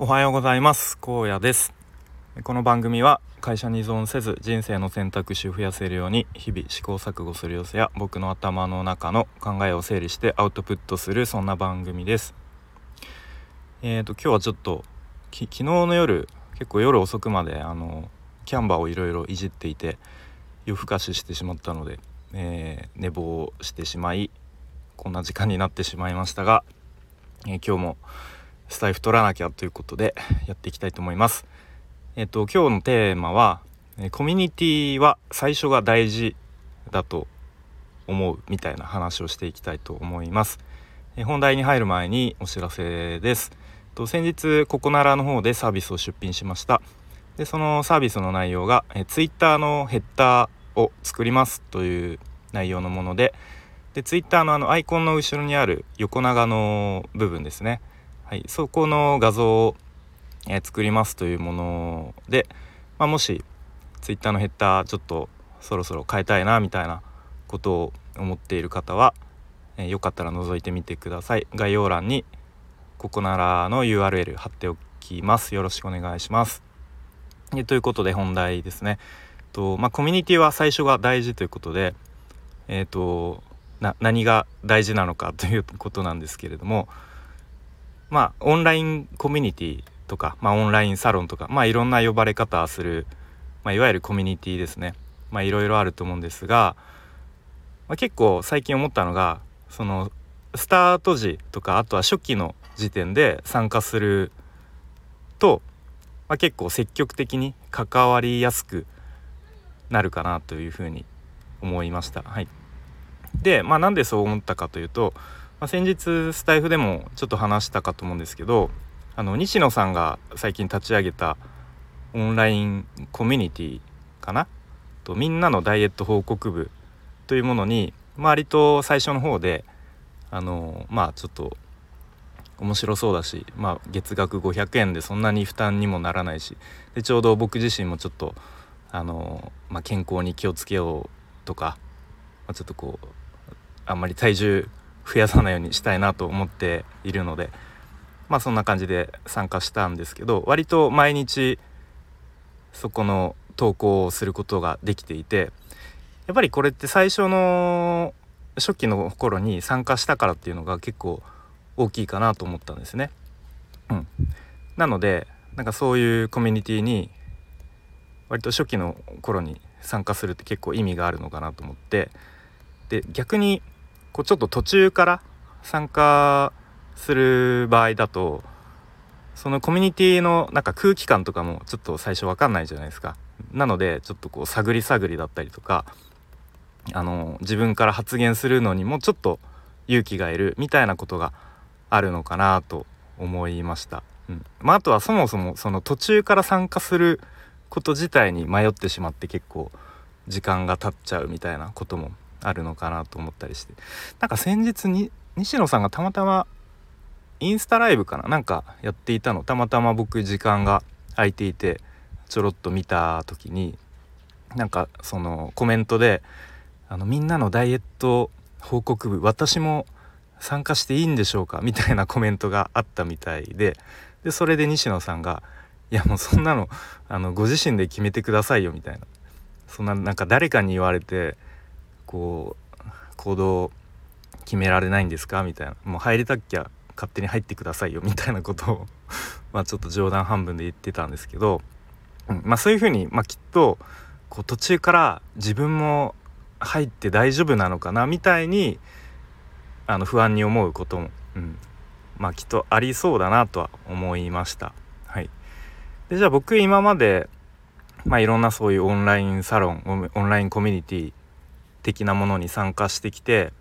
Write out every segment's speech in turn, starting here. おはようございます。高野です。この番組は会社に依存せず人生の選択肢を増やせるように日々試行錯誤する様子や僕の頭の中の考えを整理してアウトプットするそんな番組です。今日はちょっと昨日の夜結構夜遅くまでキャンバーをいろいろいじっていて夜更かししてしまったので、寝坊してしまいこんな時間になってしまいましたが、今日もスタイフ取らなきゃということでやっていきたいと思います。今日のテーマはコミュニティは最初が大事だと思うみたいな話をしていきたいと思います。本題に入る前にお知らせです。先日ココナラの方でサービスを出品しました。でそのサービスの内容がTwitterのヘッダーを作りますという内容のもので、Twitterのアイコンの後ろにある横長の部分ですね、そこの画像を作りますというもので、もしツイッターのヘッダーちょっとそろそろ変えたいなみたいなことを思っている方は、よかったら覗いてみてください。概要欄にココナラの URL 貼っておきます。よろしくお願いします。ということで本題ですね。コミュニティは最初が大事ということで、何が大事なのかということなんですけれども、オンラインコミュニティとか、オンラインサロンとか、いろんな呼ばれ方する、いわゆるコミュニティですね、いろいろあると思うんですが、結構最近思ったのがそのスタート時とかあとは初期の時点で参加すると、結構積極的に関わりやすくなるかなというふうに思いました。で、なんでそう思ったかというと、先日スタイフでもちょっと話したかと思うんですけど、西野さんが最近立ち上げたオンラインコミュニティかなとみんなのダイエット報告部というものに割と最初の方でちょっと面白そうだし、月額500円でそんなに負担にもならないしで、ちょうど僕自身もちょっと健康に気をつけようとか、ちょっとあんまり体重増やさないようにしたいなと思っているので、そんな感じで参加したんですけど、割と毎日そこの投稿をすることができていて、やっぱりこれって最初の初期の頃に参加したからっていうのが結構大きいかなと思ったんですね。なのでそういうコミュニティに割と初期の頃に参加するって結構意味があるのかなと思って、で逆にちょっと途中から参加する場合だとそのコミュニティの空気感とかもちょっと最初分かんないじゃないですか。なのでちょっと探り探りだったりとか、自分から発言するのにもちょっと勇気がいるみたいなことがあるのかなと思いました。あとはそもそもその途中から参加すること自体に迷ってしまって結構時間が経っちゃうみたいなこともあるのかなと思ったりして、先日に西野さんがたまたまインスタライブかなやっていたの、たまたま僕時間が空いていてちょろっと見た時にそのコメントでみんなのダイエット報告部私も参加していいんでしょうかみたいなコメントがあったみたいで、それで西野さんがいやもうそんなのご自身で決めてくださいよみたいな、そんな誰かに言われて行動決められないんですかみたいな、もう入りたっきゃ勝手に入ってくださいよみたいなことをちょっと冗談半分で言ってたんですけど、そういうふうに、きっと途中から自分も入って大丈夫なのかなみたいに不安に思うことも、きっとありそうだなとは思いました。でじゃあ僕今まで、いろんなそういうオンラインサロン、オンラインコミュニティ的なものに参加してきて、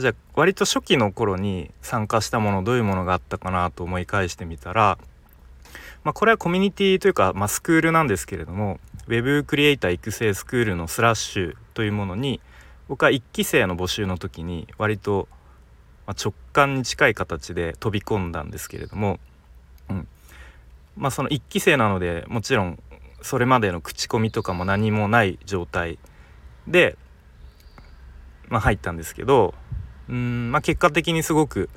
じゃあ割と初期の頃に参加したものどういうものがあったかなと思い返してみたら、これはコミュニティというか、スクールなんですけれども、ウェブクリエイター育成スクールの/というものに僕は1期生の募集の時に割と直感に近い形で飛び込んだんですけれども、その1期生なのでもちろんそれまでの口コミとかも何もない状態で、入ったんですけど、結果的にすごく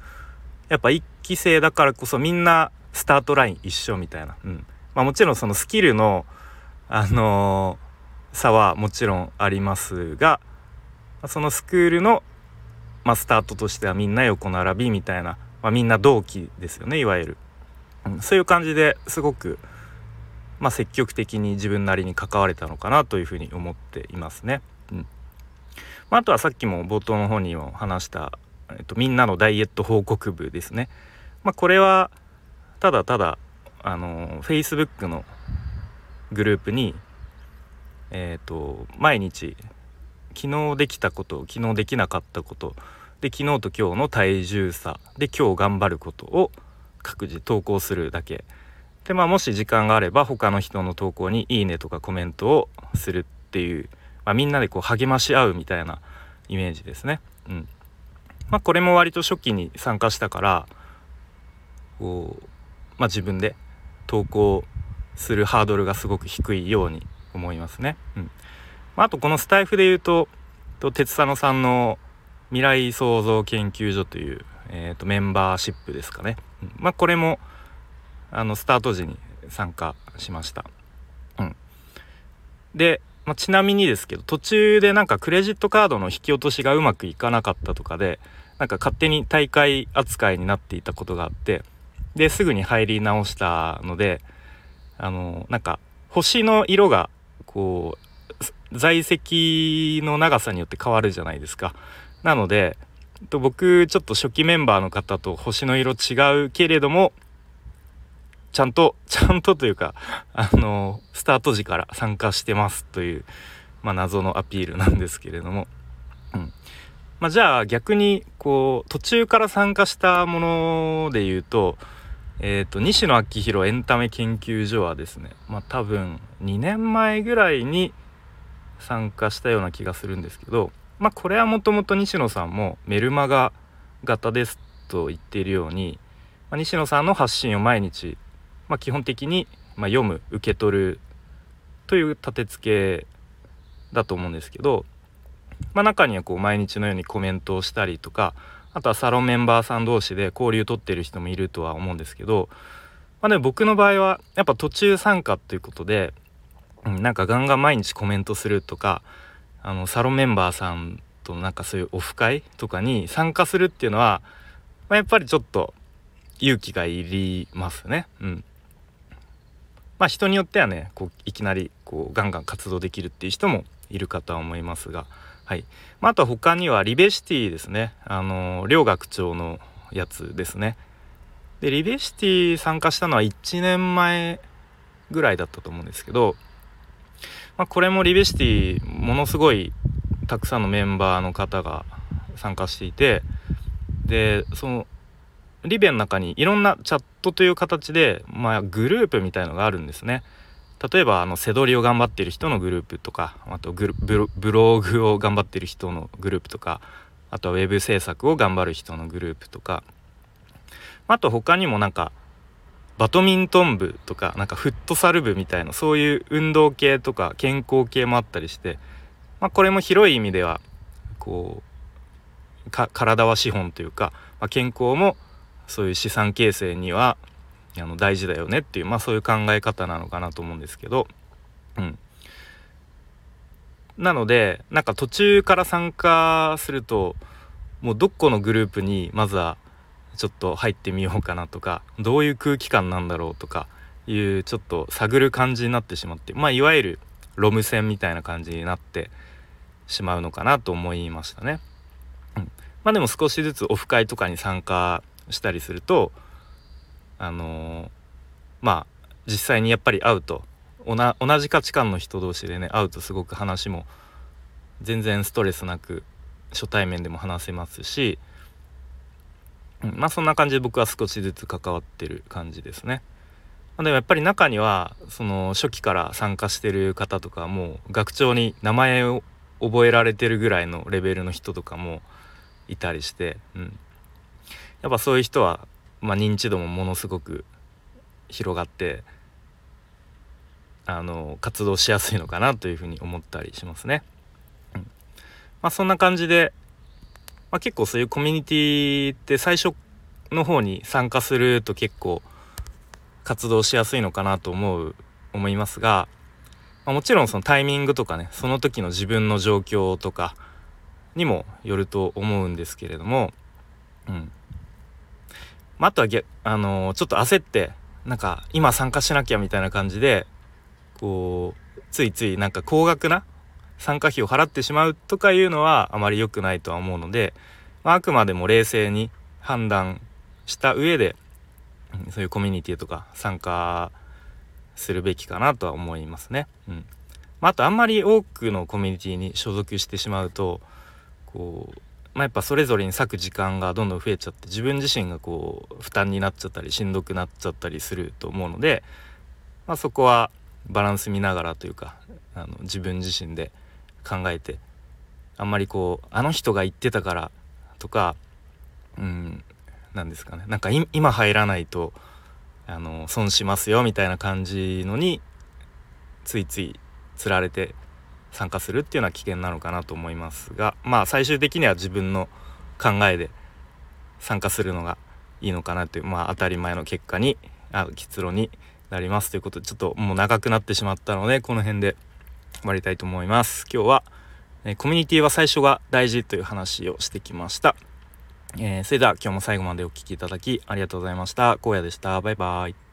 やっぱ一期生だからこそみんなスタートライン一緒みたいな、まあ、もちろんそのスキルの、差はもちろんありますが、そのスクールの、スタートとしてはみんな横並びみたいな、みんな同期ですよね、いわゆる、そういう感じですごく、積極的に自分なりに関われたのかなというふうに思っていますね。あとはさっきも冒頭の方にも話した、みんなのダイエット報告部ですね。これはただただFacebook のグループに、毎日昨日できたこと、昨日できなかったことで、昨日と今日の体重差で今日頑張ることを各自投稿するだけで、もし時間があれば他の人の投稿にいいねとかコメントをするっていう、みんなでこう励まし合うみたいなイメージですね。これも割と初期に参加したからこう、自分で投稿するハードルがすごく低いように思いますね。あとこのスタイフでいうと鉄佐野さんの未来創造研究所という、メンバーシップですかね、これもスタート時に参加しました、で、ちなみにですけど途中でなんかクレジットカードの引き落としがうまくいかなかったとかでなんか勝手に大会扱いになっていたことがあって、ですぐに入り直したのでなんか星の色がこう在籍の長さによって変わるじゃないですか。なので僕ちょっと初期メンバーの方と星の色違うけれどもちゃんとというかスタート時から参加してますという、謎のアピールなんですけれども、じゃあ逆にこう途中から参加したもので言うと、西野昭弘エンタメ研究所はですね、多分2年前ぐらいに参加したような気がするんですけど、これはもともと西野さんもメルマガ型ですと言っているように、西野さんの発信を毎日、基本的に、読む受け取るという立て付けだと思うんですけど、中にはこう毎日のようにコメントをしたりとか、あとはサロンメンバーさん同士で交流取ってる人もいるとは思うんですけど、でも僕の場合はやっぱ途中参加ということで、なんかガンガン毎日コメントするとか、サロンメンバーさんとなんかそういうオフ会とかに参加するっていうのは、やっぱりちょっと勇気がいりますね。人によってはね、こういきなりこうガンガン活動できるっていう人もいるかとは思いますが、あとは他にはリベシティですね、両学長のやつですね。でリベシティ参加したのは1年前ぐらいだったと思うんですけど、これもリベシティものすごいたくさんのメンバーの方が参加していて、でそのリベの中にいろんなチャットという形で、グループみたいのがあるんですね。例えば背取りを頑張っている人のグループとか、あとブログを頑張っている人のグループとか、あとはウェブ制作を頑張る人のグループとか、あと他にもなんかバドミントン部とか、なんかフットサル部みたいな、そういう運動系とか健康系もあったりして、これも広い意味ではこう体は資本というか、健康もそういう資産形成には大事だよねっていう、そういう考え方なのかなと思うんですけど、なのでなんか途中から参加すると、もうどこのグループにまずはちょっと入ってみようかなとか、どういう空気感なんだろうとかいうちょっと探る感じになってしまって、いわゆるロム線みたいな感じになってしまうのかなと思いましたね。でも少しずつオフ会とかに参加したりすると、実際にやっぱり会うと同じ価値観の人同士でね、会うとすごく話も全然ストレスなく初対面でも話せますし、そんな感じで僕は少しずつ関わってる感じですね。でもやっぱり中にはその初期から参加してる方とか、もう学長に名前を覚えられてるぐらいのレベルの人とかもいたりして、やっぱそういう人は認知度もものすごく広がって、活動しやすいのかなというふうに思ったりしますね。そんな感じで、結構そういうコミュニティって最初の方に参加すると結構活動しやすいのかなと思いますが、もちろんそのタイミングとかね、その時の自分の状況とかにもよると思うんですけれども、あとはちょっと焦ってなんか今参加しなきゃみたいな感じでこうついついなんか高額な参加費を払ってしまうとかいうのはあまり良くないとは思うので、あくまでも冷静に判断した上でそういうコミュニティとか参加するべきかなとは思いますね。あとあんまり多くのコミュニティに所属してしまうとこう、やっぱそれぞれに割く時間がどんどん増えちゃって自分自身がこう負担になっちゃったりしんどくなっちゃったりすると思うので、そこはバランス見ながらというか自分自身で考えて、あんまりこうあの人が言ってたからとかなんですかね、なんか今入らないと損しますよみたいな感じのについついつられて参加するっていうのは危険なのかなと思いますが、最終的には自分の考えで参加するのがいいのかなという、当たり前の結論になりますということで、ちょっともう長くなってしまったのでこの辺で終わりたいと思います。今日はコミュニティは最初が大事という話をしてきました。それでは今日も最後までお聞きいただきありがとうございました。高野でした。バイバイ。